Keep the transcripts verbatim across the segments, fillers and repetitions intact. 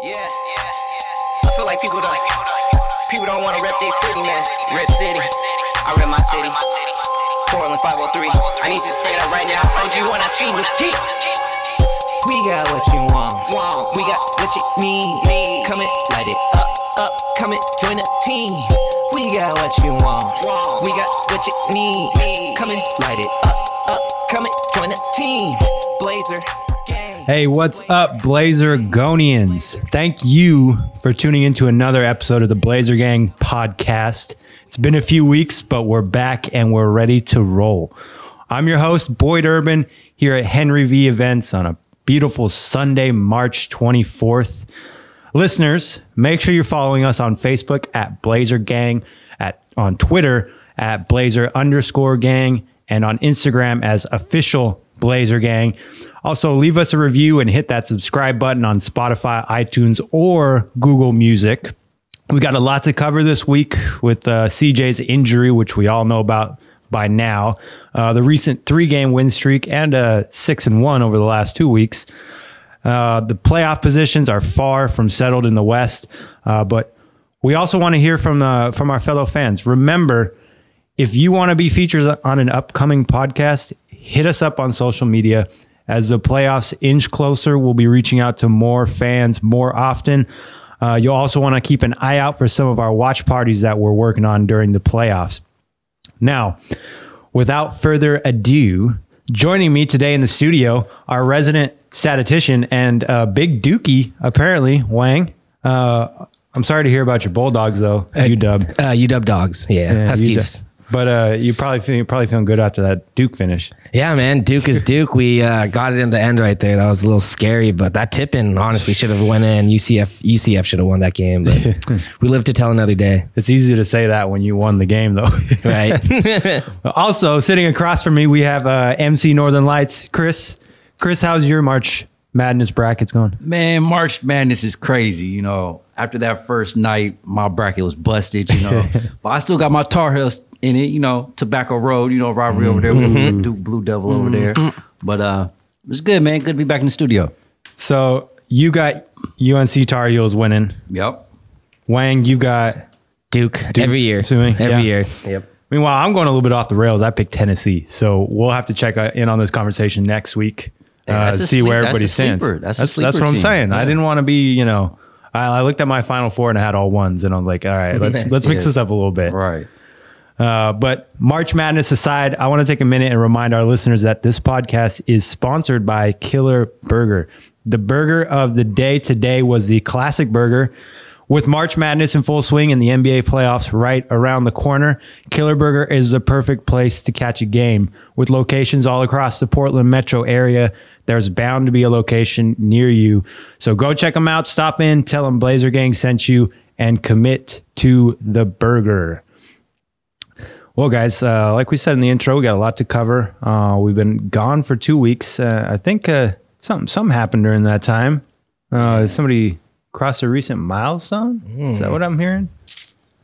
Yeah, yeah, yeah. I feel like people don't people don't want to rep their city, man. Rep city. I rep my city. Portland five oh three. I need to stand up right now. O G one, I see what's deep. We got what you want. We got what you need. Come and light it up, up. Come and join the team. We got what you want. We got what you need. Come and light it up, up. Come and join the team. Blazer. Hey, what's up, Blazergonians? Thank you for tuning into another episode of the Blazer Gang podcast. It's been a few weeks, but we're back and we're ready to roll. I'm your host, Boyd Urban, here at Henry V Events on a beautiful Sunday, March twenty-fourth. Listeners, make sure you're following us on Facebook at Blazer Gang, at, on Twitter at Blazer underscore gang, and on Instagram as official Blazer Gang. Also, leave us a review and hit that subscribe button on Spotify, iTunes, or Google Music. We got a lot to cover this week with uh, C J's injury, which we all know about by now, uh, the recent three-game win streak, and a six and one over the last two weeks. Uh, the playoff positions are far from settled in the West, uh, but we also want to hear from uh, from our fellow fans. Remember, if you want to be featured on an upcoming podcast, hit us up on social media. As the playoffs inch closer, we'll be reaching out to more fans more often. Uh, you'll also want to keep an eye out for some of our watch parties that we're working on during the playoffs. Now, without further ado, joining me today in the studio, our resident statistician and uh, big dookie, apparently, Wang. Uh, I'm sorry to hear about your Bulldogs, though. Uh, U W. Uh, U W Dogs, yeah. yeah Huskies. U W. But uh, you probably feel, you're probably feeling good after that Duke finish. Yeah, man. Duke is Duke. We uh, got it in the end right there. That was a little scary, but that tip-in honestly should have went in. U C F U C F should have won that game, but we live to tell another day. It's easy to say that when you won the game, though. Right. Also, sitting across from me, we have uh, M C Northern Lights, Chris. Chris, how's your March Madness brackets going? Man, March Madness is crazy, you know. After that first night, my bracket was busted, you know. But I still got my Tar Heels in it, you know, Tobacco Road, you know, rivalry mm-hmm. over there. We mm-hmm. Duke Blue Devil mm-hmm. over there. But uh, it was good, man. Good to be back in the studio. So you got U N C Tar Heels winning. Yep. Wang, you got Duke, Duke every year. Every yeah. year. Yep. Meanwhile, I'm going a little bit off the rails. I picked Tennessee. So we'll have to check in on this conversation next week. Uh, see sleep, where everybody stands. That's that's, that's what I'm team. saying. Yeah. I didn't want to be, you know. I looked at my Final Four and I had all ones, and I'm like, all right, let's let's mix yeah. this up a little bit. Right. Uh, but March Madness aside, I want to take a minute and remind our listeners that this podcast is sponsored by Killer Burger. The burger of the day today was the classic burger. With March Madness in full swing and the N B A playoffs right around the corner, Killer Burger is the perfect place to catch a game. With locations all across the Portland metro area, there's bound to be a location near you. So go check them out, stop in, tell them Blazer Gang sent you, and commit to the burger. Well, guys, uh, like we said in the intro, we got a lot to cover. Uh, we've been gone for two weeks. Uh, I think uh, something, something happened during that time. Uh, somebody... Cross a recent milestone? Mm. Is that what I'm hearing?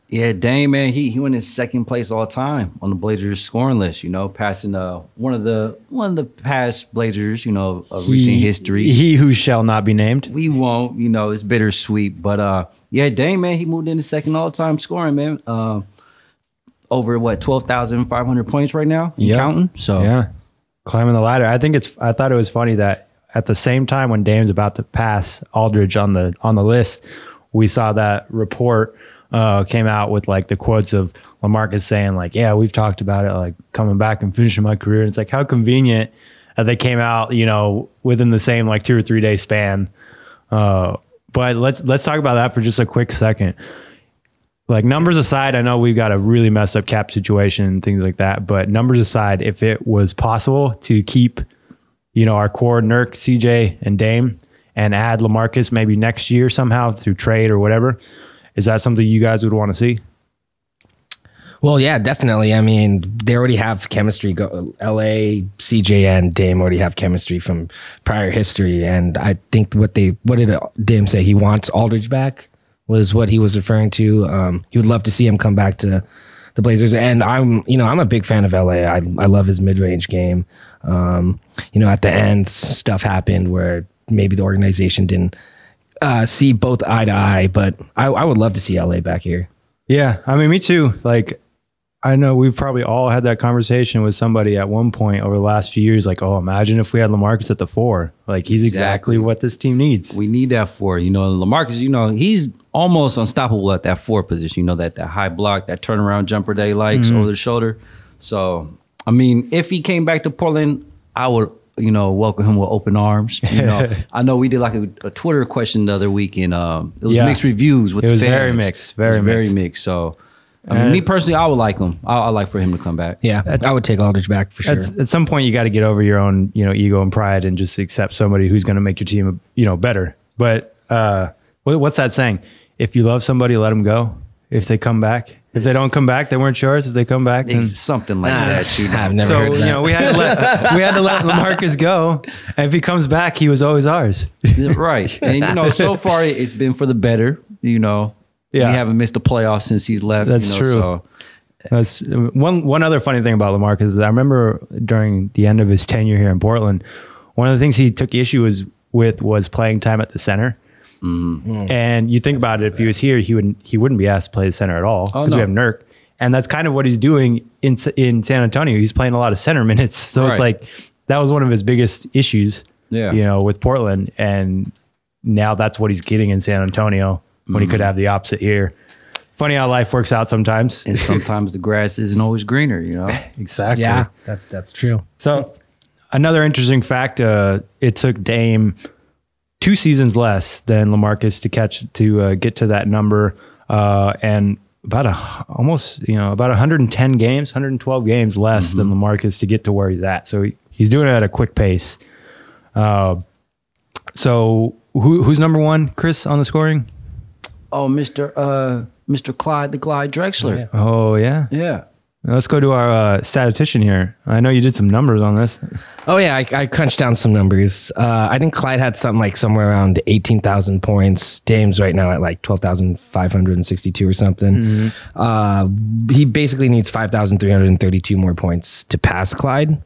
Yeah, Dame, man, he he went in second place all time on the Blazers scoring list. You know, passing uh one of the one of the past Blazers. You know, of he, recent history. He who shall not be named. We won't. You know, it's bittersweet, but uh, yeah, Dame, man, he moved into second all time scoring, man. Uh, over what twelve thousand five hundred points right now? You yep. counting? So yeah, climbing the ladder. I think it's. I thought it was funny that. At the same time, when Dame's about to pass Aldridge on the on the list, we saw that report uh, came out with like the quotes of LaMarcus saying like, "Yeah, we've talked about it, like coming back and finishing my career." And it's like how convenient that they came out, you know, within the same like two or three day span. Uh, but let's let's talk about that for just a quick second. Like numbers aside, I know we've got a really messed up cap situation and things like that. But numbers aside, if it was possible to keep. You know, our core Nurk, C J, and Dame, and add LaMarcus maybe next year somehow through trade or whatever. Is that something you guys would want to see? Well, yeah, definitely. I mean, they already have chemistry. Go, L A, C J, and Dame already have chemistry from prior history. And I think what they, what did Dame say? He wants Aldridge back was what he was referring to. Um, he would love to see him come back to the Blazers. And I'm, you know, I'm a big fan of L A. I, I love his mid-range game. Um, you know, at the end, stuff happened where maybe the organization didn't uh, see both eye to eye, but I, I would love to see L A back here. Yeah, I mean, me too. Like, I know we've probably all had that conversation with somebody at one point over the last few years. Like, oh, imagine if we had LaMarcus at the four. Like, he's exactly, exactly what this team needs. We need that four. You know, LaMarcus, you know, he's almost unstoppable at that four position. You know, that, that high block, that turnaround jumper that he likes mm-hmm. over the shoulder. So, I mean, if he came back to Portland, I would, you know, welcome him with open arms. You know, I know we did like a, a Twitter question the other week, and um, it was yeah. mixed reviews with it the fans. Very mixed, very it was mixed. Very mixed. So, I mean, me personally, I would like him. I, I like for him to come back. Yeah, I would take Aldridge back for sure. At, at some point, you got to get over your own, you know, ego and pride, and just accept somebody who's going to make your team, you know, better. But uh, what's that saying? If you love somebody, let them go. If they come back, if they don't come back, they weren't yours. If they come back, then something like nah, that. You know? I've never so, heard of that. So you know, we had to let we had to let LaMarcus go, and if he comes back, he was always ours. Right, and you know, so far it's been for the better. You know. Yeah. We haven't missed a playoff since he's left. That's you know, true. So. That's one one other funny thing about LaMarcus is I remember during the end of his tenure here in Portland, one of the things he took issue was, with was playing time at the center. Mm-hmm. And you think about it, if he was here, he wouldn't he wouldn't be asked to play the center at all because oh, no. we have Nurk. And that's kind of what he's doing in in San Antonio. He's playing a lot of center minutes. So right. It's like that was one of his biggest issues, yeah. you know, with Portland. And now that's what he's getting in San Antonio. When he could have the opposite here. Funny how life works out sometimes. And sometimes the grass isn't always greener, you know? Exactly. Yeah, that's that's true. So another interesting fact, uh, it took Dame two seasons less than LaMarcus to catch to uh, get to that number. Uh, and about a, almost, you know, about one hundred ten games, one hundred twelve games less mm-hmm. than LaMarcus to get to where he's at. So he, he's doing it at a quick pace. Uh, so who, who's number one, Chris, on the scoring? Oh, Mister Uh, Mister Clyde, the Clyde Drexler. Oh, yeah. Yeah. Now let's go to our uh, statistician here. I know you did some numbers on this. Oh, yeah. I, I crunched down some numbers. Uh, I think Clyde had something like somewhere around eighteen thousand points. Dame's right now at like twelve thousand five hundred sixty-two or something. Mm-hmm. Uh, he basically needs five thousand three hundred thirty-two more points to pass Clyde.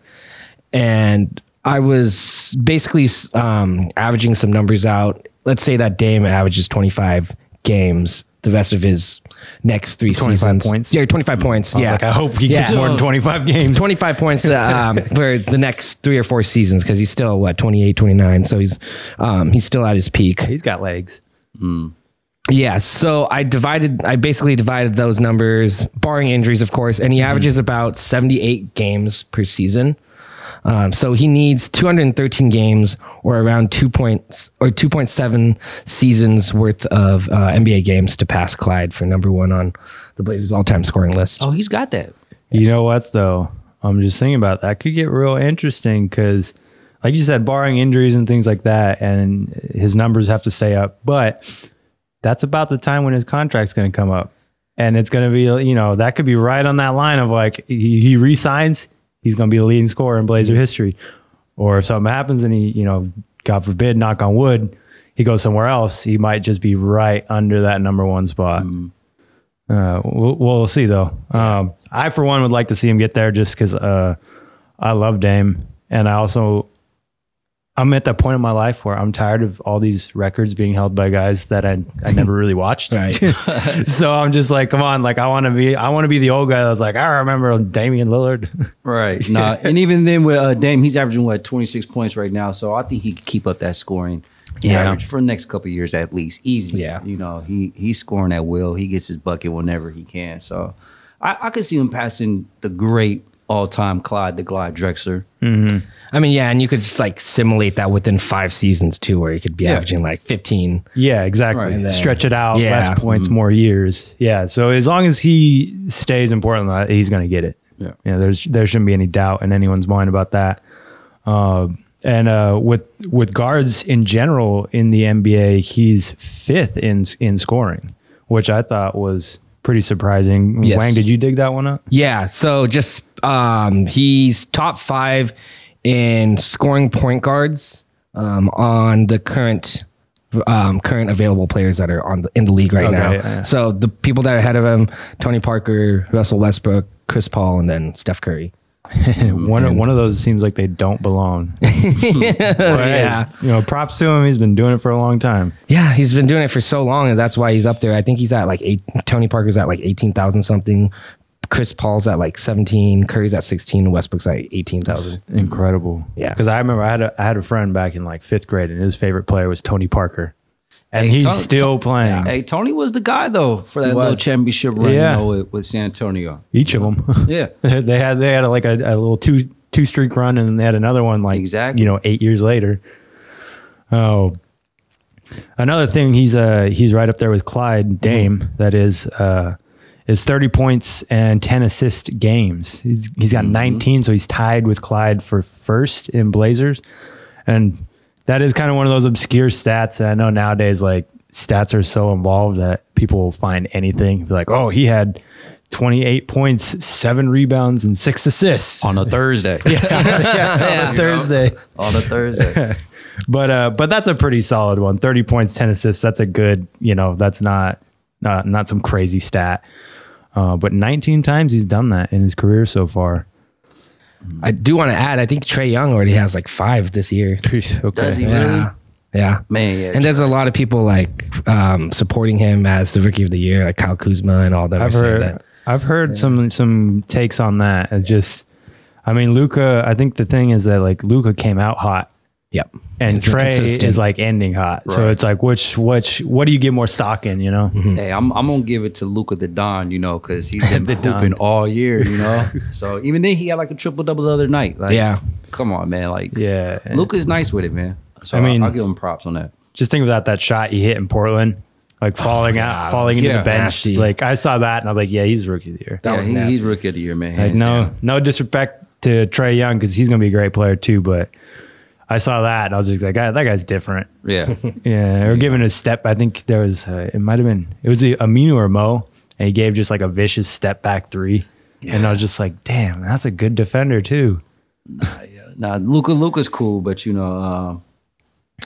And I was basically um, averaging some numbers out. Let's say that Dame averages twenty-five games the rest of his next three seasons. Points. Yeah, twenty-five points. I yeah, like, I hope he gets yeah. more than twenty-five games. twenty-five points to, um, for the next three or four seasons because he's still what twenty-eight, twenty-nine. So he's um, he's still at his peak. He's got legs. Mm. Yeah. So I divided. I basically divided those numbers, barring injuries, of course, and he mm-hmm. averages about seventy-eight games per season. Um, so he needs two hundred thirteen games or around two points or two point seven seasons worth of uh, N B A games to pass Clyde for number one on the Blazers all-time scoring list. Oh, he's got that. You know what, though? I'm just thinking about that. It could get real interesting because, like you said, barring injuries and things like that, and his numbers have to stay up. But that's about the time when his contract's going to come up. And it's going to be, you know, that could be right on that line of like he, he re-signs. He's going to be the leading scorer in Blazer history. Or if something happens and he, you know, God forbid, knock on wood, he goes somewhere else, he might just be right under that number one spot. Mm. Uh, we'll, we'll see, though. Um, I, for one, would like to see him get there just because uh, I love Dame. And I also, I'm at that point in my life where I'm tired of all these records being held by guys that I, I never really watched. Right. So I'm just like, come on, like I want to be, I want to be the old guy that's like, I remember Damian Lillard. Right. Nah, and even then with uh, Dame, he's averaging what twenty-six points right now. So I think he can keep up that scoring yeah. average for the next couple of years at least, easy. Yeah. You know, he he's scoring at will. He gets his bucket whenever he can. So I, I could see him passing the great. All-time Clyde, the Clyde Drexler. Mm-hmm. I mean, yeah, and you could just like simulate that within five seasons too, where you could be yeah. averaging like fifteen. Yeah, exactly. Right. Stretch it out, yeah. less points, mm-hmm. more years. Yeah, so as long as he stays in Portland, he's going to get it. Yeah, you know, there's there shouldn't be any doubt in anyone's mind about that. Uh, and uh, with with guards in general in the N B A, he's fifth in in scoring, which I thought was pretty surprising. Yes. Wang, did you dig that one up? Yeah, so just um, he's top five in scoring point guards um, on the current um, current available players that are on the, in the league right okay, now. Yeah. So the people that are ahead of him, Tony Parker, Russell Westbrook, Chris Paul, and then Steph Curry. one of, one of those seems like they don't belong. Yeah, you know, props to him. He's been doing it for a long time. Yeah, he's been doing it for so long, and that's why he's up there. I think he's at like eight. Tony Parker's at like eighteen thousand something. Chris Paul's at like seventeen. Curry's at sixteen. Westbrook's at eighteen thousand. Incredible. Yeah, because I remember I had a, I had a friend back in like fifth grade, and his favorite player was Tony Parker. And hey, he's Tony, still playing. Yeah. Hey, Tony was the guy though for that little championship run yeah. you know, with, with San Antonio. Each of them, yeah, they had they had like a, a little two two streak run, and then they had another one like exactly. you know eight years later. Oh, another thing, he's uh he's right up there with Clyde Dame. Mm-hmm. That is uh is thirty points and ten assist games. He's he's got mm-hmm. nineteen, so he's tied with Clyde for first in Blazers, and. That is kind of one of those obscure stats that I know nowadays, like stats are so involved that people will find anything. Be like, oh, he had twenty-eight points, seven rebounds, and six assists on a Thursday. yeah, yeah, on a Thursday. on a Thursday. But uh, but that's a pretty solid one. thirty points, ten assists. That's a good. You know, that's not not not some crazy stat. Uh, but nineteen times he's done that in his career so far. I do want to add, I think Trae Young already has like five this year. Okay. Does he yeah. really? Yeah. Man, yeah. And there's a lot of people like um, supporting him as the Rookie of the Year, like Kyle Kuzma and all that. I've heard, that. I've heard yeah. some some takes on that. It's yeah. just, I mean, Luka, I think the thing is that like Luka came out hot. Yep. And it's Trae is like ending hot. Right. So it's like, which, which, what do you get more stock in, you know? Mm-hmm. Hey, I'm I'm going to give it to Luka the Don, you know, because he's been pooping all year, you know? So even then, he had like a triple-double the other night. Like, yeah. Come on, man. Like, yeah. Luka's nice with it, man. So I mean, I'll, I'll give him props on that. Just think about that shot he hit in Portland. Like falling oh, out, God. falling into yeah. the bench. Nasty. Like I saw that and I was like, yeah, he's Rookie of the Year. That yeah, was he, he's Rookie of the Year, man. Like, no, down. no disrespect to Trae Young because he's going to be a great player too, but... I saw that and I was just like, that guy's different. Yeah. yeah. Or giving a step. I think there was, uh, it might have been, it was Aminu or Mo, and he gave just like a vicious step back three. Yeah. And I was just like, damn, that's a good defender too. Nah, yeah. nah Luka, Luka's cool, but you know, um,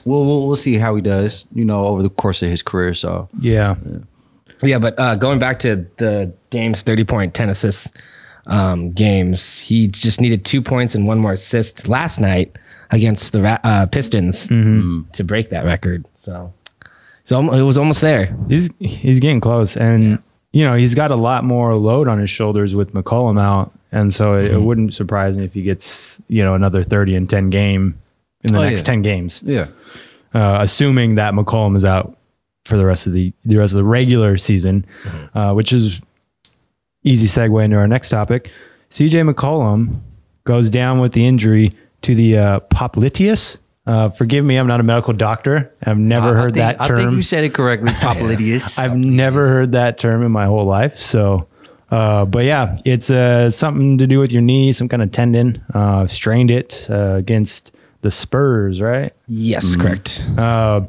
we'll, we'll we'll see how he does, you know, over the course of his career. So, yeah. Yeah, yeah but uh, going back to the Dame's thirty point, ten assists um, games, he just needed two points and one more assist last night against the ra- uh, Pistons mm-hmm. to break that record. So, so it was almost there. He's he's getting close. And, yeah. you know, he's got a lot more load on his shoulders with McCollum out. And so it, mm-hmm. it wouldn't surprise me if he gets, you know, another thirty and ten game in the oh, next yeah. ten games. Yeah. Uh, assuming that McCollum is out for the rest of the, the rest of the regular season, mm-hmm. uh, which is easy segue into our next topic. C J McCollum goes down with the injury to the uh, popliteus. Uh, forgive me, I'm not a medical doctor. I've never uh, heard think, that term. I think you said it correctly, popliteus. I've popliteus. never heard that term in my whole life. So, uh, but yeah, it's uh, something to do with your knee, some kind of tendon. Uh, strained it uh, against the Spurs, right? Yes, mm. correct. Uh,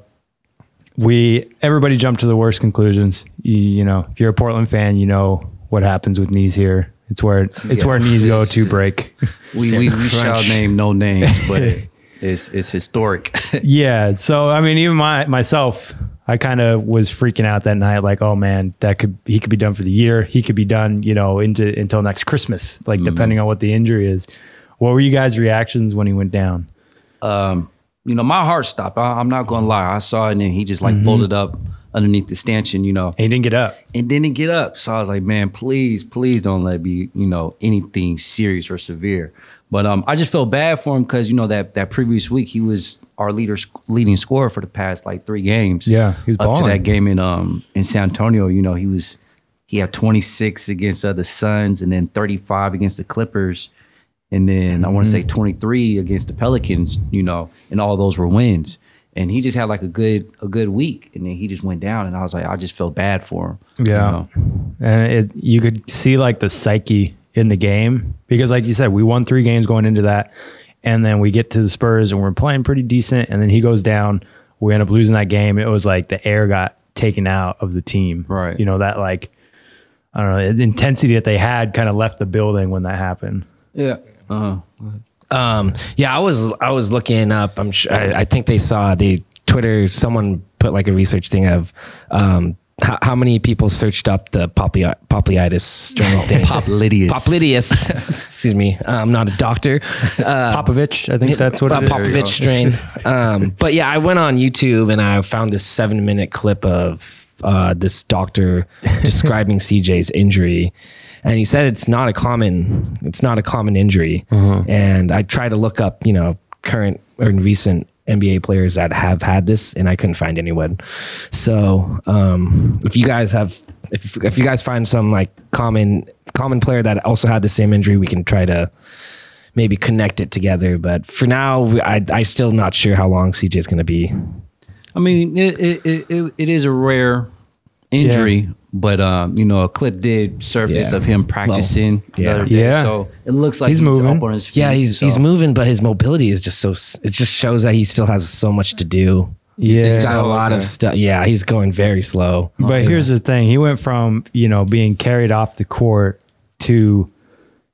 we everybody jumped to the worst conclusions. You, you know, if you're a Portland fan, you know what happens with knees here. It's where it's yeah. where knees go to break. we we, we shall name no names, but it's it's historic. yeah. So I mean, even my myself, I kind of was freaking out that night, like, oh man, that could he could be done for the year. He could be done, you know, into until next Christmas, like mm-hmm. depending on what the injury is. What were you guys' reactions when he went down? Um, you know, my heart stopped. I, I'm not gonna lie. I saw it and then he just like mm-hmm. folded up underneath the stanchion, you know. And he didn't get up. And didn't get up. So I was like, man, please, please don't let it be, you know, anything serious or severe. But um, I just felt bad for him because, you know, that that previous week, he was our leader, leading scorer for the past, like, three games. Yeah, he was balling. Up to that game in um in San Antonio, you know, he was, he had twenty-six against uh, the Suns and then thirty-five against the Clippers. And then mm-hmm. I want to say twenty-three against the Pelicans, you know, and all those were wins. And he just had like a good a good week, and then he just went down, and I was like, I just felt bad for him. Yeah, you know? And it, you could see like the psyche in the game because, like you said, we won three games going into that, and then we get to the Spurs and we're playing pretty decent, and then he goes down. We end up losing that game. It was like the air got taken out of the team. Right. You know that like I don't know the intensity that they had kind of left the building when that happened. Yeah. Uh huh. Um, yeah, I was I was looking up. I'm sure I, I think they saw the Twitter. Someone put like a research thing of um, How, how many people searched up the popli- popliteus journal thing? Popliteus. Popliteus. Excuse me. Uh, I'm not a doctor. Uh, Popovich. I think that's what uh, it is. Popovich strain. Um, but yeah, I went on YouTube and I found this seven minute clip of uh, this doctor describing C J's injury. And he said, it's not a common, it's not a common injury. Mm-hmm. And I tried to look up, you know, current or recent N B A players that have had this, and I couldn't find anyone. So um, if you guys have, if if you guys find some like common common player that also had the same injury, we can try to maybe connect it together. But for now, I I still not sure how long C J is going to be. I mean, it it it, it is a rare injury, yeah. but um, you know, a clip did surface yeah. of him practicing. Well, yeah. the other day. yeah, so it looks like he's, he's moving. Up on his feet, yeah, he's so. he's moving, but his mobility is just so. It just shows that he still has so much to do. Yeah, he's got so, a lot okay. of stuff. Yeah, he's going very slow. But it's, here's the thing: he went from you know being carried off the court to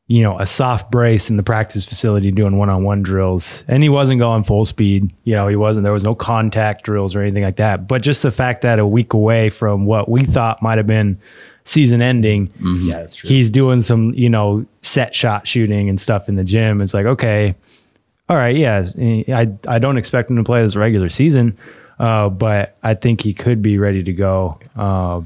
you know a soft brace in the practice facility doing one-on-one drills, and he wasn't going full speed. You know, he wasn't. There was no contact drills or anything like that. But just the fact that a week away from what we thought might have been season-ending, mm-hmm. yeah, that's true. He's doing some you know set shot shooting and stuff in the gym. It's like okay. All right, yeah, I I don't expect him to play this regular season, uh, but I think he could be ready to go uh,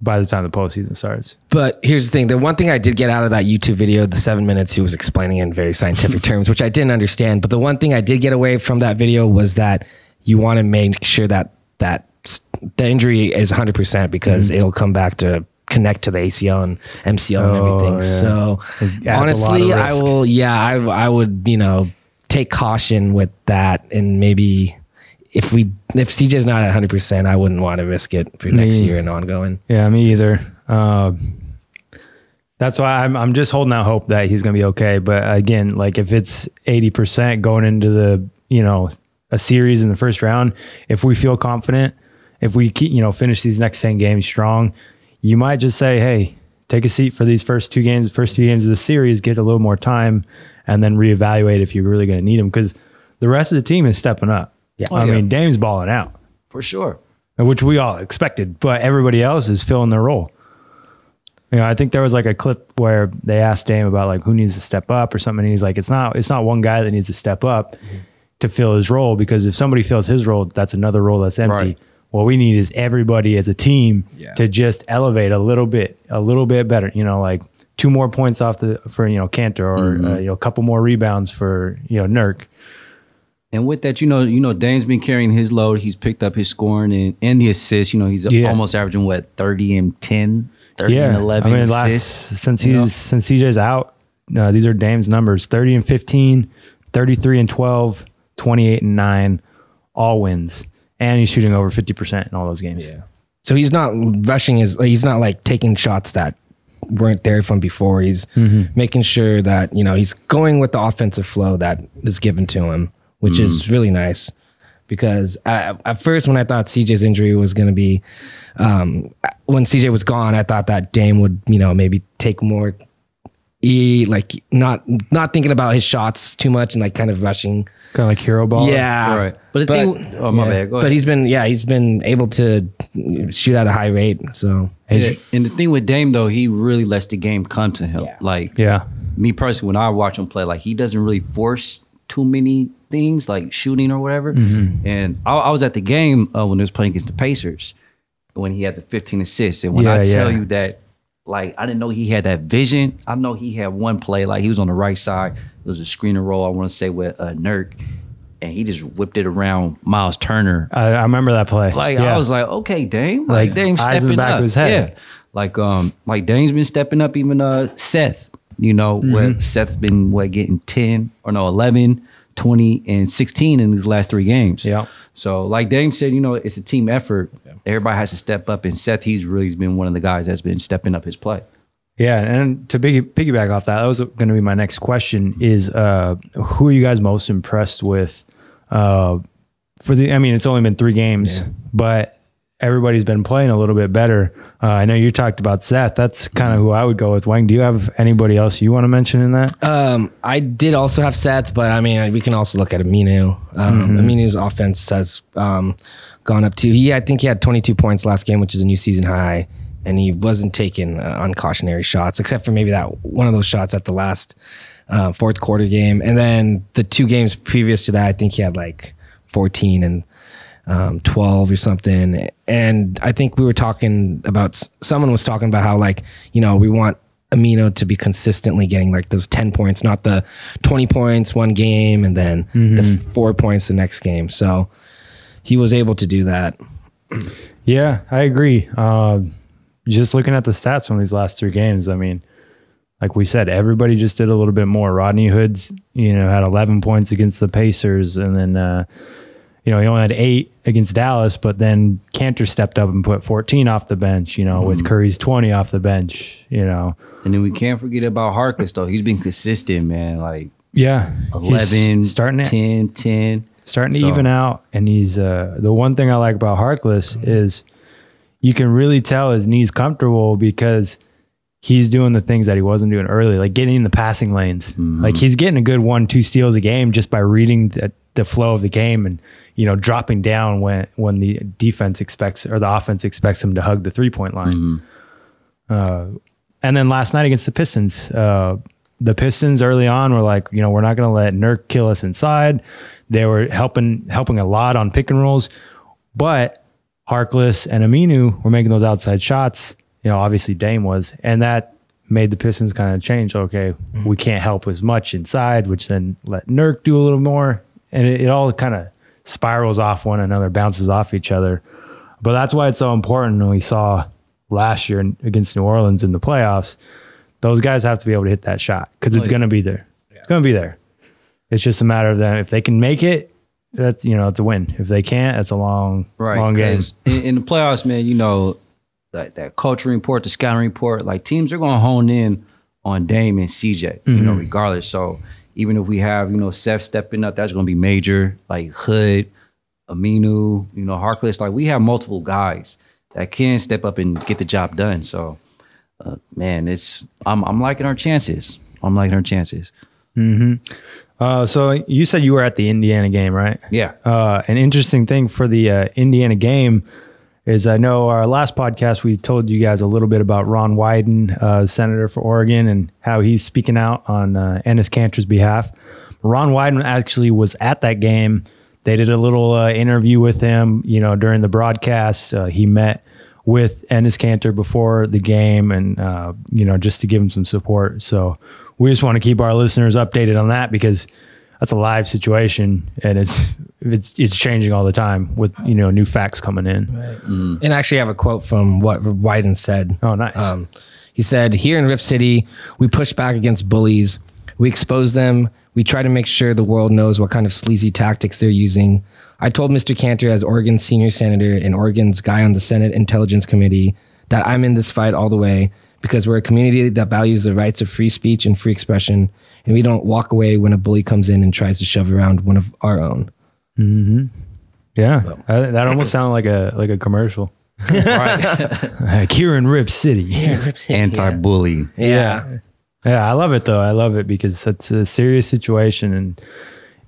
by the time the postseason starts. But here's the thing. The one thing I did get out of that YouTube video, the seven minutes he was explaining in very scientific terms, which I didn't understand, but the one thing I did get away from that video was that you want to make sure that, that the injury is one hundred percent because mm-hmm. it'll come back to connect to the A C L and M C L oh, and everything. Yeah. So yeah, honestly, I will, yeah, I I would, you know, take caution with that, and maybe if we if C J's not at one hundred percent, I wouldn't want to risk it for next me, year and ongoing. Yeah, me either. Uh, that's why I'm I'm just holding out hope that he's gonna be okay. But again, like if it's eighty percent going into the you know a series in the first round, if we feel confident, if we keep, you know finish these next ten games strong, you might just say, hey, take a seat for these first two games, first two games of the series, get a little more time. And then reevaluate if you're really going to need him because the rest of the team is stepping up. Yeah, oh, I yeah. mean, Dame's balling out for sure, which we all expected, but everybody else is filling their role. You know, I think there was like a clip where they asked Dame about like who needs to step up or something. And he's like, it's not, it's not one guy that needs to step up mm-hmm. to fill his role because if somebody fills his role, that's another role that's empty. Right. What we need is everybody as a team yeah. to just elevate a little bit, a little bit better. You know, like. Two more points off the for you know Cantor, or mm-hmm. uh, you know a couple more rebounds for you know Nurk. And with that, you know you know Dame's been carrying his load. He's picked up his scoring and, and the assists. You know he's yeah. almost averaging what thirty and ten, thirty yeah. and eleven I mean, assists last, since he's know? since C J's out. No, these are Dame's numbers: thirty and fifteen, thirty-three and twelve, twenty-eight and nine, all wins. And he's shooting over fifty percent in all those games. Yeah. So he's not rushing his. He's not like taking shots that. Weren't there from before. He's mm-hmm. making sure that, you know, he's going with the offensive flow that is given to him, which mm. is really nice because I, at first when I thought C J's injury was going to be, um, when C J was gone, I thought that Dame would, you know, maybe take more, e like not, not thinking about his shots too much and like kind of rushing. Kind of like hero ball. Yeah. Right. But, but, thing, oh, my yeah. bad. Go ahead. But he's been, yeah, he's been able to shoot at a high rate. So. Yeah. And the thing with Dame, though, he really lets the game come to him. Yeah. Like, yeah. me personally, when I watch him play, like, he doesn't really force too many things, like shooting or whatever. Mm-hmm. And I, I was at the game uh, when they was playing against the Pacers when he had the fifteen assists. And when yeah, I tell yeah. you that, like, I didn't know he had that vision. I know he had one play, like, he was on the right side. It was a screen and roll, I want to say, with uh, Nurk. And he just whipped it around Miles Turner. I, I remember that play. Like yeah. I was like, okay, Dame, like, like Dame's stepping eyes in the back up. Of his head. Yeah, like um, like Dame's been stepping up. Even uh, Seth, you know, mm-hmm. where Seth's been what getting ten or no eleven, twenty, and sixteen in these last three games. Yeah. So like Dame said, you know, it's a team effort. Yeah. Everybody has to step up, and Seth, he's really been one of the guys that's been stepping up his play. Yeah, and to piggy, piggyback off that, that was going to be my next question: is uh, who are you guys most impressed with? Uh, for the, I mean, it's only been three games, yeah. but everybody's been playing a little bit better. Uh, I know you talked about Seth. That's kind of who I would go with. Wang, do you have anybody else you want to mention in that? Um, I did also have Seth, but I mean, we can also look at Aminu. Um, mm-hmm. Aminu's offense has um, gone up too. He, I think he had twenty-two points last game, which is a new season high, and he wasn't taking uh, uncautionary shots, except for maybe that one of those shots at the last uh, fourth quarter game. And then the two games previous to that, I think he had like fourteen and Um, twelve or something. And I think we were talking about, someone was talking about how, like, you know, we want Aminu to be consistently getting like those ten points, not the twenty points one game and then mm-hmm. the four points the next game. So he was able to do that. Yeah, I agree. Uh, just looking at the stats from these last three games, I mean, like we said, everybody just did a little bit more. Rodney Hood's, you know, had eleven points against the Pacers, and then, uh, you know, he only had eight against Dallas, but then Cantor stepped up and put fourteen off the bench, you know, mm. with Curry's twenty off the bench, you know. And then we can't forget about Harkless, though. He's been consistent, man. Like, yeah, eleven, starting to, ten, ten. Starting to so. even out. And he's uh, the one thing I like about Harkless mm. is you can really tell his knee's comfortable because he's doing the things that he wasn't doing early, like getting in the passing lanes. Mm-hmm. Like, he's getting a good one, two steals a game just by reading the, the flow of the game and, you know, dropping down when, when the defense expects, or the offense expects him to hug the three-point line. Mm-hmm. Uh, and then last night against the Pistons, uh, the Pistons early on were like, you know, we're not going to let Nurk kill us inside. They were helping helping a lot on pick and rolls, but Harkless and Aminu were making those outside shots. You know, obviously Dame was, and that made the Pistons kind of change. Okay, mm-hmm. we can't help as much inside, which then let Nurk do a little more, and it, it all kind of spirals off one another, bounces off each other. But that's why it's so important. And we saw last year against New Orleans in the playoffs, those guys have to be able to hit that shot because it's oh, yeah. going to be there. Yeah. It's going to be there. It's just a matter of them. If they can make it, that's, you know, it's a win. If they can't, it's a long, right, long game. In, in the playoffs, man, you know, like that culture report, the scouting report, like teams are going to hone in on Dame and C J, mm-hmm. you know, regardless. So, even if we have, you know, Seth stepping up, that's going to be major. Like Hood, Aminu, you know, Harkless. Like, we have multiple guys that can step up and get the job done. So, uh, man, it's I'm I'm liking our chances. I'm liking our chances. Mm-hmm. Uh, so you said you were at the Indiana game, right? Yeah. Uh, an interesting thing for the uh, Indiana game is, I know our last podcast we told you guys a little bit about Ron Wyden, uh, senator for Oregon, and how he's speaking out on uh, Ennis Cantor's behalf. Ron Wyden actually was at that game. They did a little uh, interview with him, you know, during the broadcast. Uh, he met with Ennis Cantor before the game, and uh, you know, just to give him some support. So we just want to keep our listeners updated on that, because that's a live situation, and it's it's it's changing all the time with, you know, new facts coming in. Right. Mm. And I actually have a quote from what Wyden said. Oh, nice. Um, he said, "Here in Rip City, we push back against bullies. We expose them. We try to make sure the world knows what kind of sleazy tactics they're using. I told Mister Cantor, as Oregon's senior senator and Oregon's guy on the Senate Intelligence Committee, that I'm in this fight all the way, because we're a community that values the rights of free speech and free expression, and we don't walk away when a bully comes in and tries to shove around one of our own." Mm-hmm. Yeah, so. I, that almost sounded like a like a commercial. Like, here in Rip City, yeah, Rip City. Anti-bully. Yeah. yeah, yeah, I love it though. I love it because it's a serious situation, and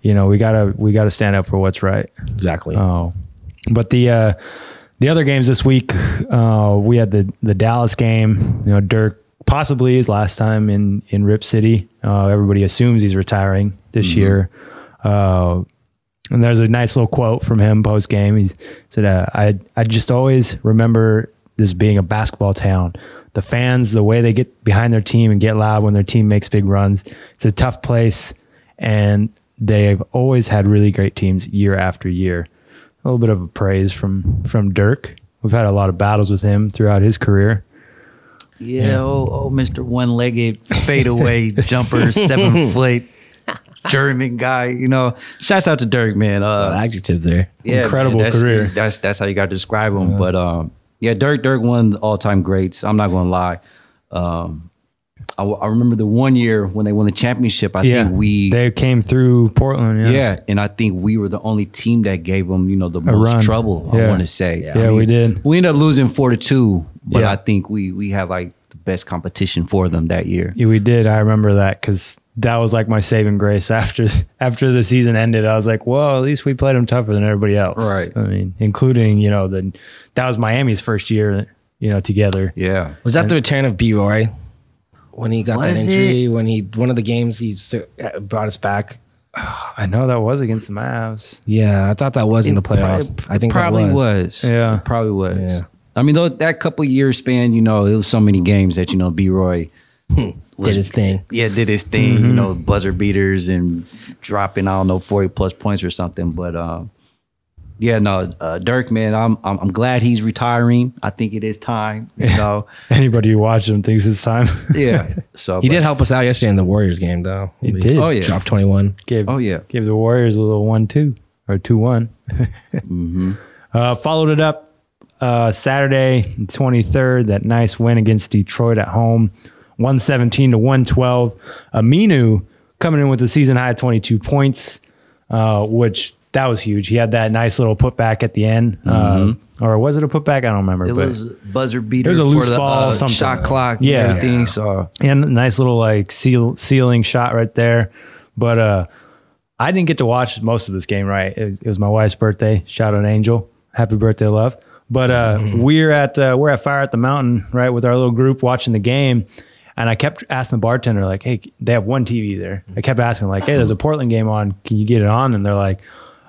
you know, we gotta we gotta stand up for what's right. Exactly. Oh, but the uh, the other games this week, uh, we had the the Dallas game. You know, Dirk possibly his last time in, in Rip City. Uh, everybody assumes he's retiring this mm-hmm. year. Uh, and there's a nice little quote from him post-game. He said, uh, I I just always remember this being a basketball town. The fans, the way they get behind their team and get loud when their team makes big runs. It's a tough place, and they've always had really great teams year after year. A little bit of a praise from, from Dirk. We've had a lot of battles with him throughout his career. Yeah, yeah. Oh, oh, Mister One-Legged Fadeaway Jumper, seven-foot German guy. You know, shouts out to Dirk, man. Uh, adjectives there. Yeah, incredible man, that's, career. That's that's how you got to describe him. Yeah. But um, yeah, Dirk Dirk won all-time greats. I'm not going to lie. Um, I, I remember the one year when they won the championship. I yeah. think we they came through Portland. Yeah. yeah, and I think we were the only team that gave them, you know, the a most run. trouble. Yeah. I want to say. Yeah, yeah I mean, we did. We ended up losing four to two, but yeah. I think we we had like the best competition for them that year. Yeah, we did. I remember that because that was like my saving grace after after the season ended. I was like, well, at least we played them tougher than everybody else. Right. I mean, including, you know, the that was Miami's first year, you know, together. Yeah. Was that and, the return of B-Roy when he got that injury? It? When he one of the games he brought us back. Oh, I know that was against the Mavs. Yeah, I thought that was it in the playoffs. Probably, I think it probably that was. was. Yeah, it probably was. Yeah. I mean, though, that couple years span, you know, it was so many games that, you know, B-Roy. Was, did his thing. Yeah, did his thing, mm-hmm. you know, buzzer beaters and dropping, I don't know, forty plus points or something. But um, yeah, no, uh, Dirk, man, I'm, I'm I'm glad he's retiring. I think it is time. You yeah. know, anybody who watched him thinks it's time. yeah. So he but, did help us out yesterday in the Warriors game, though. He, he did. Oh yeah, dropped twenty-one. Gave oh yeah, gave the Warriors a little one two or two one. mm-hmm. uh, followed it up uh, Saturday, twenty-third. That nice win against Detroit at home. one seventeen to one twelve. Aminu coming in with a season high twenty-two points, uh, which that was huge. He had that nice little putback at the end. Mm-hmm. Uh, or was it a putback? I don't remember. It but was buzzer beater. It was a loose for ball, the, uh, something. Shot clock. Yeah. Everything, yeah. So. And a nice little like seal, ceiling shot right there. But uh, I didn't get to watch most of this game, right? It, it was my wife's birthday. Shout out Angel. Happy birthday, love. But uh, mm-hmm. we're at uh, we're at Fire at the Mountain, right, with our little group watching the game. And I kept asking the bartender, like, hey, they have one T V there. I kept asking, like, hey, there's a Portland game on. Can you get it on? And they're like,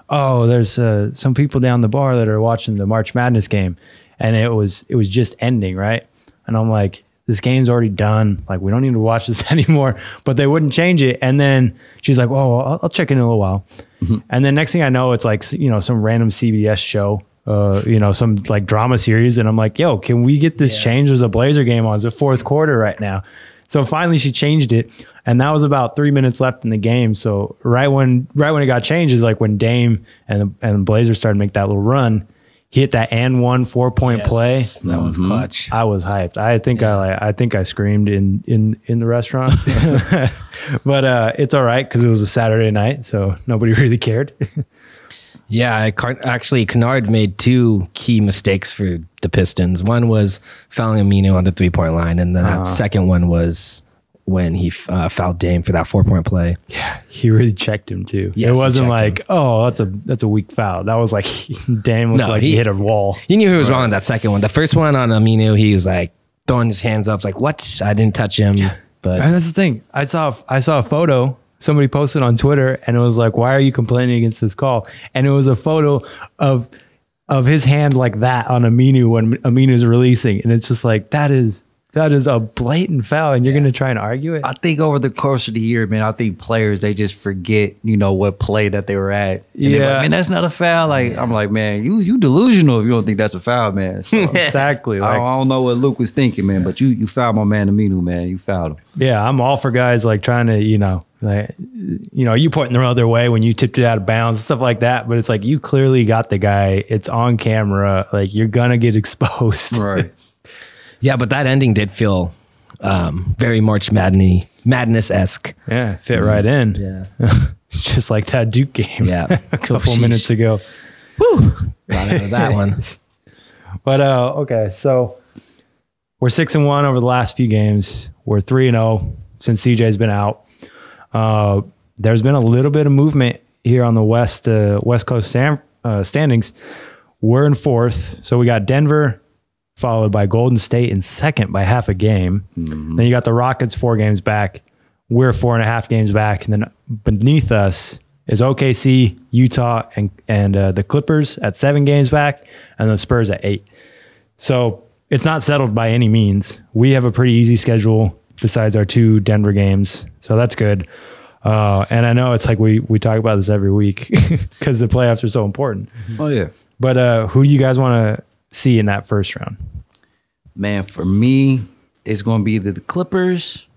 oh, there's uh, some people down the bar that are watching the March Madness game. And it was it was just ending, right? And I'm like, this game's already done. Like, we don't need to watch this anymore. But they wouldn't change it. And then she's like, oh, I'll, I'll check in a little while. Mm-hmm. And then next thing I know, it's like, you know, some random C B S show. Uh, you know, some like drama series. And I'm like, yo, can we get this yeah. changed? There's a Blazer game on. It's the fourth quarter right now. So finally she changed it. And that was about three minutes left in the game. So right when right when it got changed is like when Dame and and Blazer started to make that little run, he hit that and one four point yes, play. That mm-hmm. was clutch. I was hyped. I think yeah. I I think I screamed in in, in the restaurant. But uh, it's all right because it was a Saturday night, so nobody really cared. Yeah, I actually, Kennard made two key mistakes for the Pistons. One was fouling Aminu on the three-point line, and then uh, that second one was when he uh, fouled Dame for that four-point play. Yeah, he really checked him, too. Yes, it wasn't like, him. oh, that's a that's a weak foul. That was like Dame looked no, like he, he hit a wall. He knew he was right. wrong on that second one. The first one on Aminu, he was like throwing his hands up, like, what? I didn't touch him. But and that's the thing. I saw I saw a photo. Somebody posted on Twitter and it was like, why are you complaining against this call? And it was a photo of of his hand like that on Aminu when Aminu's releasing. And it's just like, that is that is a blatant foul and you're yeah. going to try and argue it? I think over the course of the year, man, I think players, they just forget, you know, what play that they were at. And yeah. Like, man, that's not a foul. Like, I'm like, man, you you delusional if you don't think that's a foul, man. So, exactly. Like, I, don't, I don't know what Luke was thinking, man, but you you fouled my man Aminu, man. You fouled him. Yeah, I'm all for guys like trying to, you know, like, you know, you pointing the other way when you tipped it out of bounds and stuff like that. But it's like, you clearly got the guy. It's on camera. Like, you're going to get exposed. Right. Yeah, but that ending did feel um, very March Madness, Madness-esque. Yeah, fit mm-hmm. right in. Yeah. Just like that Duke game yeah. a couple oh, minutes ago. Woo! Got out of that one. But, uh, okay, so we're six and one over the last few games. We're three and oh since C J's been out. Uh, there's been a little bit of movement here on the West uh, West Coast stand, uh, standings. We're in fourth, so we got Denver followed by Golden State in second by half a game. Mm-hmm. Then you got the Rockets four games back. We're four and a half games back, and then beneath us is O K C, Utah, and and uh, the Clippers at seven games back, and the Spurs at eight. So it's not settled by any means. We have a pretty easy schedule besides our two Denver games. So that's good. Uh, and I know it's like we we talk about this every week because the playoffs are so important. Oh, yeah. But uh, who do you guys want to see in that first round? Man, for me, it's going to be either the Clippers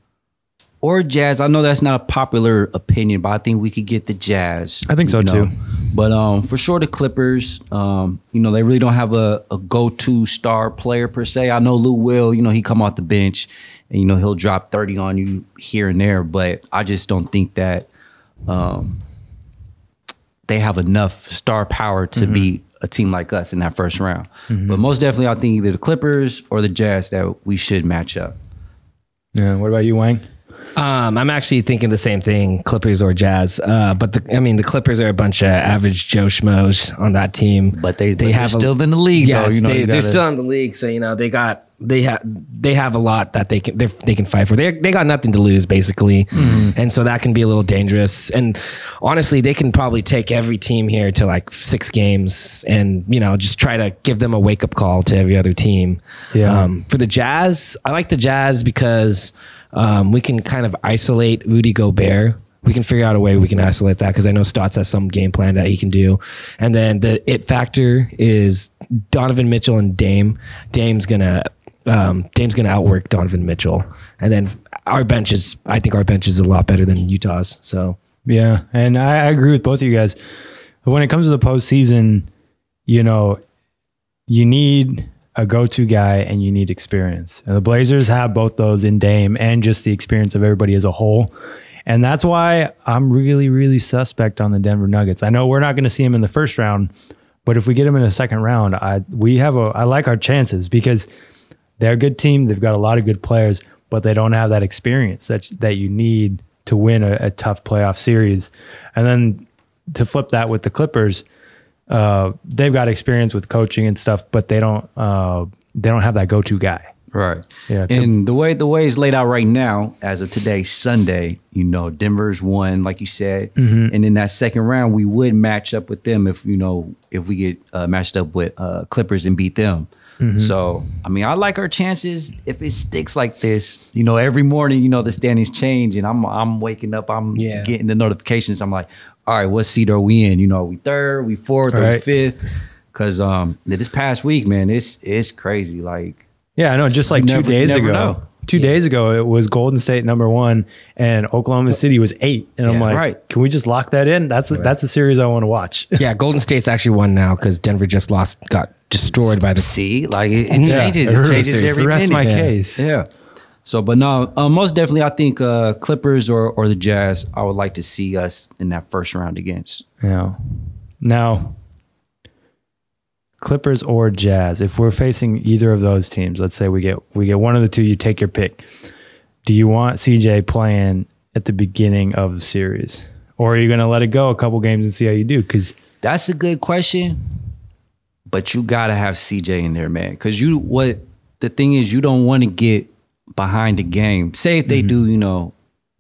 or Jazz. I know that's not a popular opinion, but I think we could get the Jazz. I think so, you know, too. But um, for sure, the Clippers, um, you know, they really don't have a, a go-to star player per se. I know Lou will, you know, he come off the bench and, you know, he'll drop thirty on you here and there. But I just don't think that um, they have enough star power to mm-hmm. beat a team like us in that first round. Mm-hmm. But most definitely, I think either the Clippers or the Jazz that we should match up. Yeah. What about you, Wang? Um, I'm actually thinking the same thing, Clippers or Jazz. Uh, but the, I mean, the Clippers are a bunch of average Joe Schmoes on that team. But they they but have they're a, still in the league. Yes, though, you know, they, you gotta, they're still in the league. So you know they got they have they have a lot that they can they can fight for. They they got nothing to lose basically, mm-hmm. and so that can be a little dangerous. And honestly, they can probably take every team here to like six games, and you know just try to give them a wake up call to every other team. Yeah. Um, for the Jazz, I like the Jazz because. Um, we can kind of isolate Rudy Gobert. We can figure out a way we can isolate that because I know Stotts has some game plan that he can do. And then the it factor is Donovan Mitchell and Dame. Dame's gonna um, Dame's gonna outwork Donovan Mitchell. And then our bench is I think our bench is a lot better than Utah's. So yeah, and I, I agree with both of you guys. When it comes to the postseason, you know, you need a go-to guy, and you need experience. And the Blazers have both those in Dame and just the experience of everybody as a whole. And that's why I'm really, really suspect on the Denver Nuggets. I know we're not going to see him in the first round, but if we get him in the second round, I we have a I like our chances because they're a good team. They've got a lot of good players, but they don't have that experience that, that you need to win a, a tough playoff series. And then to flip that with the Clippers, Uh, they've got experience with coaching and stuff, but they don't. Uh, they don't have that go-to guy, right? Yeah. And to, the way the way it's laid out right now, as of today, Sunday, you know, Denver's won, like you said, mm-hmm. and in that second round, we would match up with them if you know if we get uh, matched up with uh, Clippers and beat them. Mm-hmm. So, I mean, I like our chances. If it sticks like this, you know, every morning, you know, the standings change, and I'm I'm waking up, I'm yeah. getting the notifications. I'm like, all right, what seed are we in? You know, are we third, we fourth, all or right. we fifth? Because um, this past week, man, it's it's crazy. Like, yeah, I know. Just like two never, days ago, know. two yeah. days ago, it was Golden State number one, and Oklahoma City was eight. And yeah, I'm like, right. can we just lock that in? That's right. that's a series I want to watch. Yeah, Golden State's actually won now because Denver just lost, got destroyed by the see, like it, it yeah. changes, it changes every the rest minute. Of my yeah. case, yeah. So, but no, uh, most definitely, I think uh, Clippers or, or the Jazz, I would like to see us in that first round against. Yeah. Now, Clippers or Jazz, if we're facing either of those teams, let's say we get we get one of the two, you take your pick. Do you want C J playing at the beginning of the series? Or are you going to let it go a couple games and see how you do? Because that's a good question, but you got to have C J in there, man. Because you what the thing is, you don't want to get behind the game. Say if they mm-hmm. do, you know,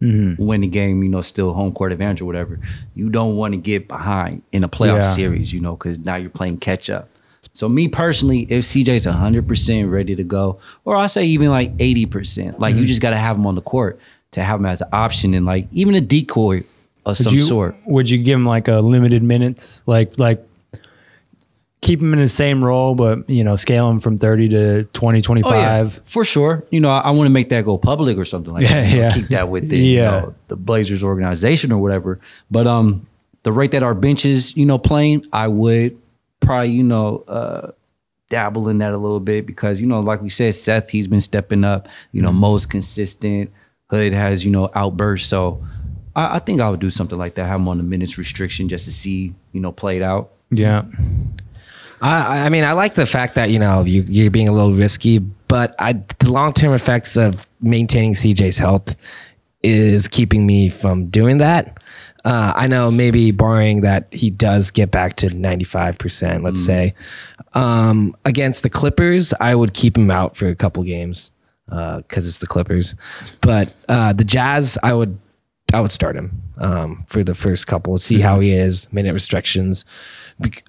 mm-hmm. win the game, you know, still home court advantage or whatever, you don't want to get behind in a playoff yeah. series, you know, because now you're playing catch up. So me personally, if C J's one hundred percent ready to go, or I'll say even like eighty percent, like mm-hmm. you just got to have him on the court to have him as an option and like even a decoy of would some you, sort. Would you give him like a limited minutes? Like, like, keep him in the same role, but, you know, scale him from thirty to twenty, twenty-five. Oh, yeah, for sure. You know, I, I want to make that go public or something like yeah, that. You know, yeah. Keep that with the, yeah. you know, the Blazers organization or whatever. But um, the rate that our bench is, you know, playing, I would probably, you know, uh, dabble in that a little bit because, you know, like we said, Seth, he's been stepping up, you know, mm-hmm. most consistent. Hood has, you know, outbursts. So I, I think I would do something like that, have him on the minutes restriction just to see, you know, play it out. Yeah. I, I mean, I like the fact that, you know, you, you're being a little risky, but I, the long-term effects of maintaining C J's health is keeping me from doing that. Uh, I know maybe barring that he does get back to ninety-five percent, let's mm. say. Um, against the Clippers, I would keep him out for a couple games because uh, it's the Clippers. But uh, the Jazz, I would I would start him um, for the first couple, see mm-hmm. how he is, minute restrictions.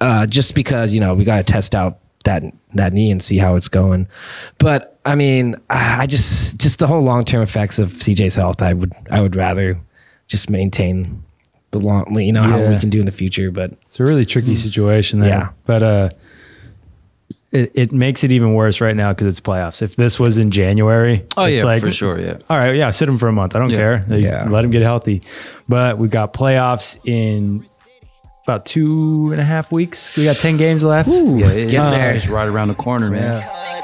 Uh, just because, you know, we got to test out that that knee and see how it's going. But, I mean, I just just the whole long-term effects of C J's health, I would I would rather just maintain the long, you know, yeah. how we can do in the future. But it's a really tricky situation there. Yeah. But uh, it, it makes it even worse right now because it's playoffs. If this was in January, oh, it's yeah, like, for sure, yeah. all right, yeah, sit him for a month. I don't yeah. care. Like, yeah. let him get healthy. But we got playoffs in about two and a half weeks. We got ten games left. Ooh, yeah, it's getting uh, there. It's right around the corner, man. Yeah.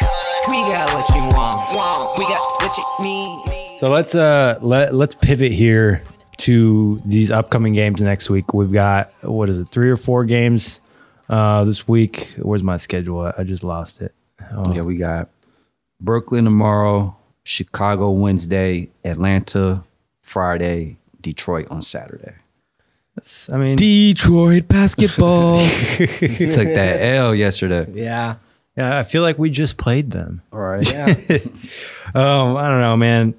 We got what you want. We got what you need. So let's uh let let's pivot here to these upcoming games next week. We've got, what is it, three or four games uh, this week. Where's my schedule at? I just lost it. Oh. Yeah, we got Brooklyn tomorrow, Chicago Wednesday, Atlanta Friday, Detroit on Saturday. That's, I mean, Detroit basketball. Took that L yesterday. Yeah. Yeah, I feel like we just played them. All right. Yeah. um, I don't know, man.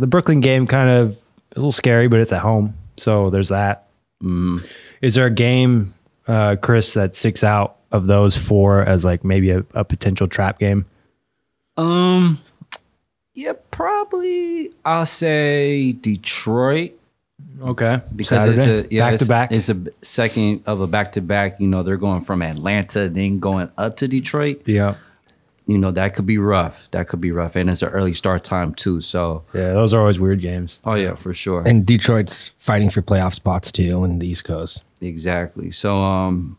The Brooklyn game kind of is a little scary, but it's at home. So there's that. Mm. Is there a game, uh, Chris, that sticks out of those four as like maybe a, a potential trap game? Um, yeah, probably I'll say Detroit. Okay. Because Saturday. it's a yeah, back it's, to back. It's a second of a back to back. You know, they're going from Atlanta, then going up to Detroit. Yeah. You know, that could be rough. That could be rough. And it's an early start time, too. So, yeah, those are always weird games. Oh, yeah, for sure. And Detroit's fighting for playoff spots, too, in the East Coast. Exactly. So, um,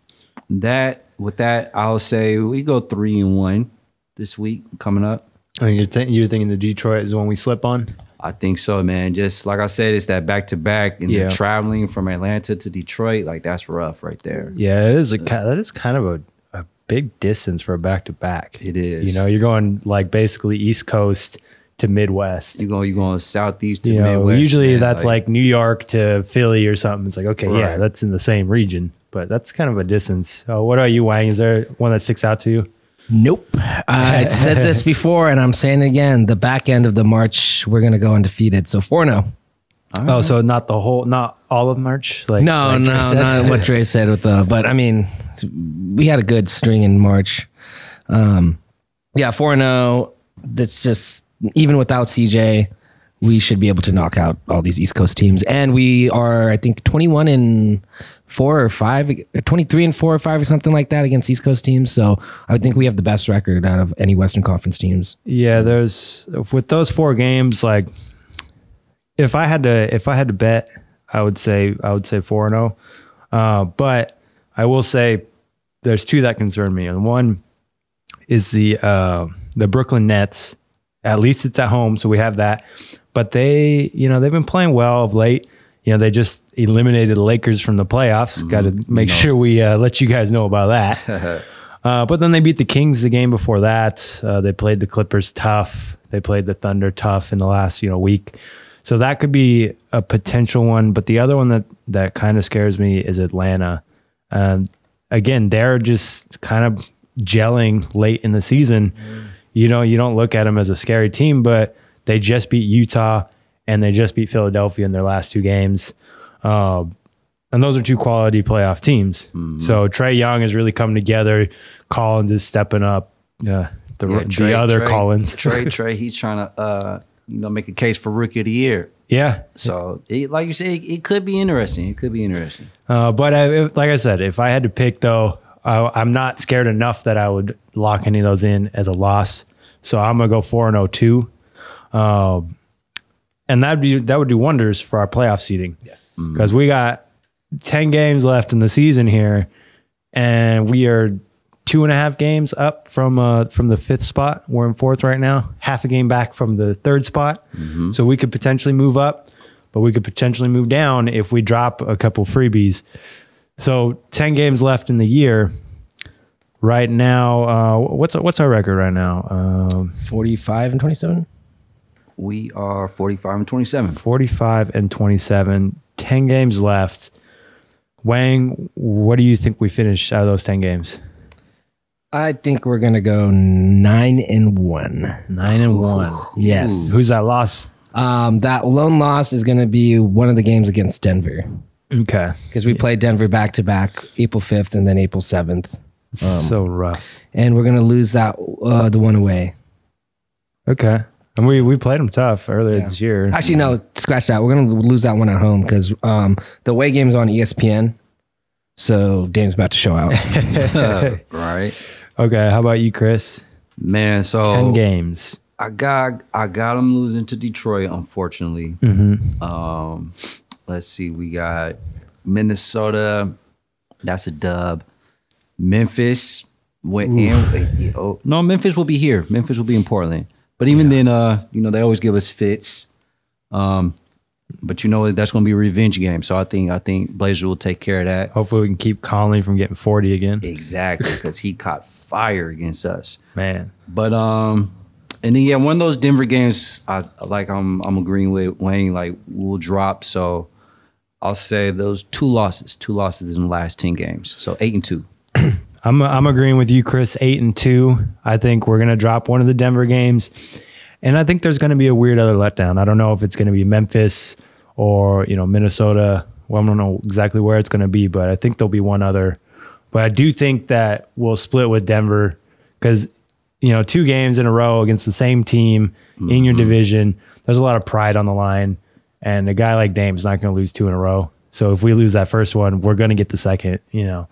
that with that, I'll say we go three and one this week coming up. Oh, you're, th- you're thinking the Detroit is the one we slip on? I think so, man. Just like I said, it's that back-to-back and yeah. traveling from Atlanta to Detroit. Like, that's rough right there. Yeah, it is a, that is kind of a, a big distance for a back-to-back. It is. You know, you're going, like, basically East Coast to Midwest. You're going, you're going Southeast to you know, Midwest. Usually man, that's like, like New York to Philly or something. It's like, okay, right. yeah, that's in the same region. But that's kind of a distance. Oh, what about you, Wang? Is there one that sticks out to you? Nope. Uh, I said this before, and I'm saying it again. The back end of the March, we're going to go undefeated. So four and oh Right. Oh, so not the whole, not all of March? Like No, like no, not what Dre said. with the. But, I mean, we had a good string in March. Um, yeah, four and oh That's just, even without C J, we should be able to knock out all these East Coast teams. And we are, I think, twenty-one and four or five twenty-three and four or five or something like that against East Coast teams. So I think we have the best record out of any Western Conference teams. Yeah, there's with those four games, like if I had to if I had to bet, I would say I would say four and oh. Uh, but I will say there's two that concern me. And one is the uh, the Brooklyn Nets. At least it's at home, so we have that. But they, you know, they've been playing well of late. You know, they just eliminated the Lakers from the playoffs. Mm-hmm. Got to make no. sure we uh, let you guys know about that. uh, but then they beat the Kings the game before that. Uh, they played the Clippers tough. They played the Thunder tough in the last, you know, week. So that could be a potential one. But the other one that, that kind of scares me is Atlanta. Um, again, they're just kind of gelling late in the season. Mm. You know, you don't look at them as a scary team, but they just beat Utah. And they just beat Philadelphia in their last two games. Uh, and those are two quality playoff teams. Mm-hmm. So Trae Young has really come together. Collins is stepping up. Uh, the yeah, Trae, the other Trae, Collins. Trae, Trae, he's trying to uh, you know, make a case for Rookie of the Year. Yeah. So it, like you said, it, it could be interesting. It could be interesting. Uh, but I, it, like I said, if I had to pick, though, I, I'm not scared enough that I would lock any of those in as a loss. So I'm going to go four and oh two Um And that'd be, that would do wonders for our playoff seeding. Yes. Because mm-hmm. we got ten games left in the season here, and we are two and a half games up from uh, from the fifth spot. We're in fourth right now, half a game back from the third spot. Mm-hmm. So we could potentially move up, but we could potentially move down if we drop a couple freebies. So ten games left in the year. Right now, uh, what's what's our record right now? Um, forty-five and twenty-seven We are forty-five and twenty-seven forty-five and twenty-seven ten games left. Wang, what do you think we finish out of those ten games? I think we're going to go nine and one nine and one Yes. Ooh. Who's that loss? Um, that lone loss is going to be one of the games against Denver. Okay. Because we yeah. played Denver back-to-back April fifth and then April seventh Um, so rough. And we're going to lose that uh, the one away. Okay. And we, we played them tough earlier yeah. this year. Actually, no, scratch that. We're going to lose that one at home because um, the away game is on E S P N So, Dame's about to show out. uh, right. Okay, how about you, Chris? Man, so... ten games. I got I got them losing to Detroit, unfortunately. Mm-hmm. Um, let's see. We got Minnesota, that's a dub. Memphis went in. Oh, no, Memphis will be here. Memphis will be in Portland. But even yeah. then, uh, you know, they always give us fits. Um, but you know that's going to be a revenge game. So I think I think Blazers will take care of that. Hopefully we can keep Conley from getting forty again. Exactly, because he caught fire against us, man. But um, and then yeah, one of those Denver games. I like. I'm I'm agreeing with Wayne. Like we'll drop. So I'll say those two losses, two losses in the last ten games. So eight and two. I'm I'm agreeing with you, Chris. Eight and two. I think we're gonna drop one of the Denver games, and I think there's gonna be a weird other letdown. I don't know if it's gonna be Memphis or you know Minnesota. Well, I don't know exactly where it's gonna be, but I think there'll be one other. But I do think that we'll split with Denver because you know two games in a row against the same team mm-hmm. in your division. There's a lot of pride on the line, and a guy like Dame's not gonna lose two in a row. So if we lose that first one, we're gonna get the second. You know.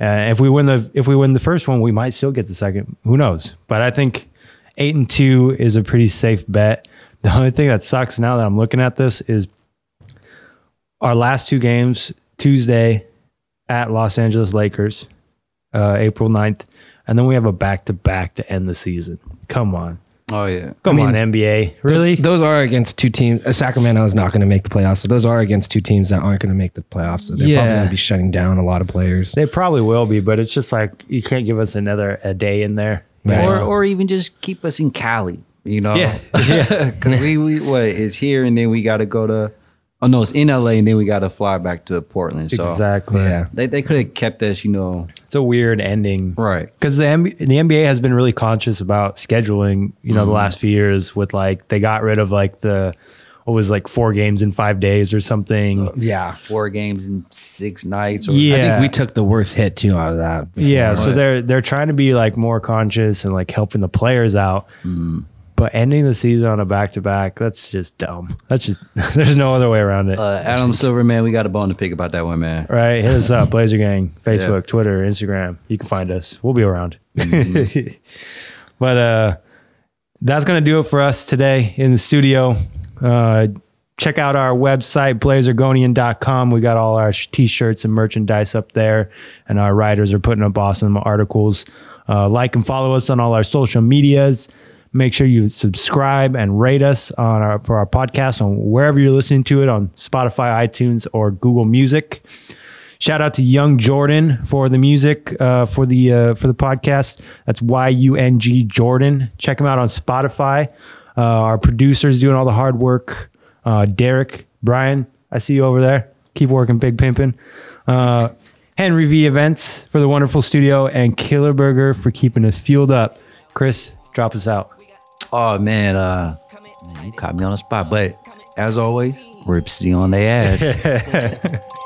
Uh, if we win the if we win the first one, we might still get the second. Who knows? But I think eight and two is a pretty safe bet. The only thing that sucks now that I'm looking at this is our last two games Tuesday at Los Angeles Lakers, uh, April ninth, and then we have a back to back to end the season. Come on. Oh yeah. Come I mean, on, N B A. Really? Those, those are against two teams. Uh, Sacramento is not going to make the playoffs. So those are against two teams that aren't going to make the playoffs. So they're yeah. probably going to be shutting down a lot of players. They probably will be, but it's just like you can't give us another a day in there. Right. Or or even just keep us in Cali, you know? Yeah. yeah. we, we, what, it's here and then we got to go to, oh no, it's in L A and then we got to fly back to Portland. So, exactly. Yeah. They, they could have kept us, you know. It's a weird ending. Right. Because the, the N B A has been really conscious about scheduling, you know, mm-hmm. the last few years with like, they got rid of like the, what was like four games in five days or something. Uh, yeah. Four games in six nights. Or, yeah. I think we took the worst hit too out of that. Before. Yeah. So they're, they're trying to be like more conscious and like helping the players out. Mm-hmm. But ending the season on a back-to-back, that's just dumb. That's just, there's no other way around it. Uh, Adam Silver, man, we got a bone to pick about that one, man. Right, hit us up, Blazer Gang, Facebook, yeah. Twitter, Instagram. You can find us. We'll be around. Mm-hmm. But uh, that's going to do it for us today in the studio. Uh, check out our website, blazer gonian dot com. We got all our T-shirts and merchandise up there, and our writers are putting up awesome articles. Uh, like and follow us on all our social medias. Make sure you subscribe and rate us on our for our podcast on wherever you're listening to it, on Spotify, iTunes, or Google Music. Shout out to Young Jordan for the music uh, for the uh, for the podcast. That's Y U N G Jordan. Check him out on Spotify. Uh, our producer's doing all the hard work. Uh, Derek, Brian, I see you over there. Keep working, big pimpin'. Uh, Henry V Events for the wonderful studio, and Killer Burger for keeping us fueled up. Chris, drop us out. Oh, man, uh, man, you caught me on the spot. But as always, Rip City on their ass.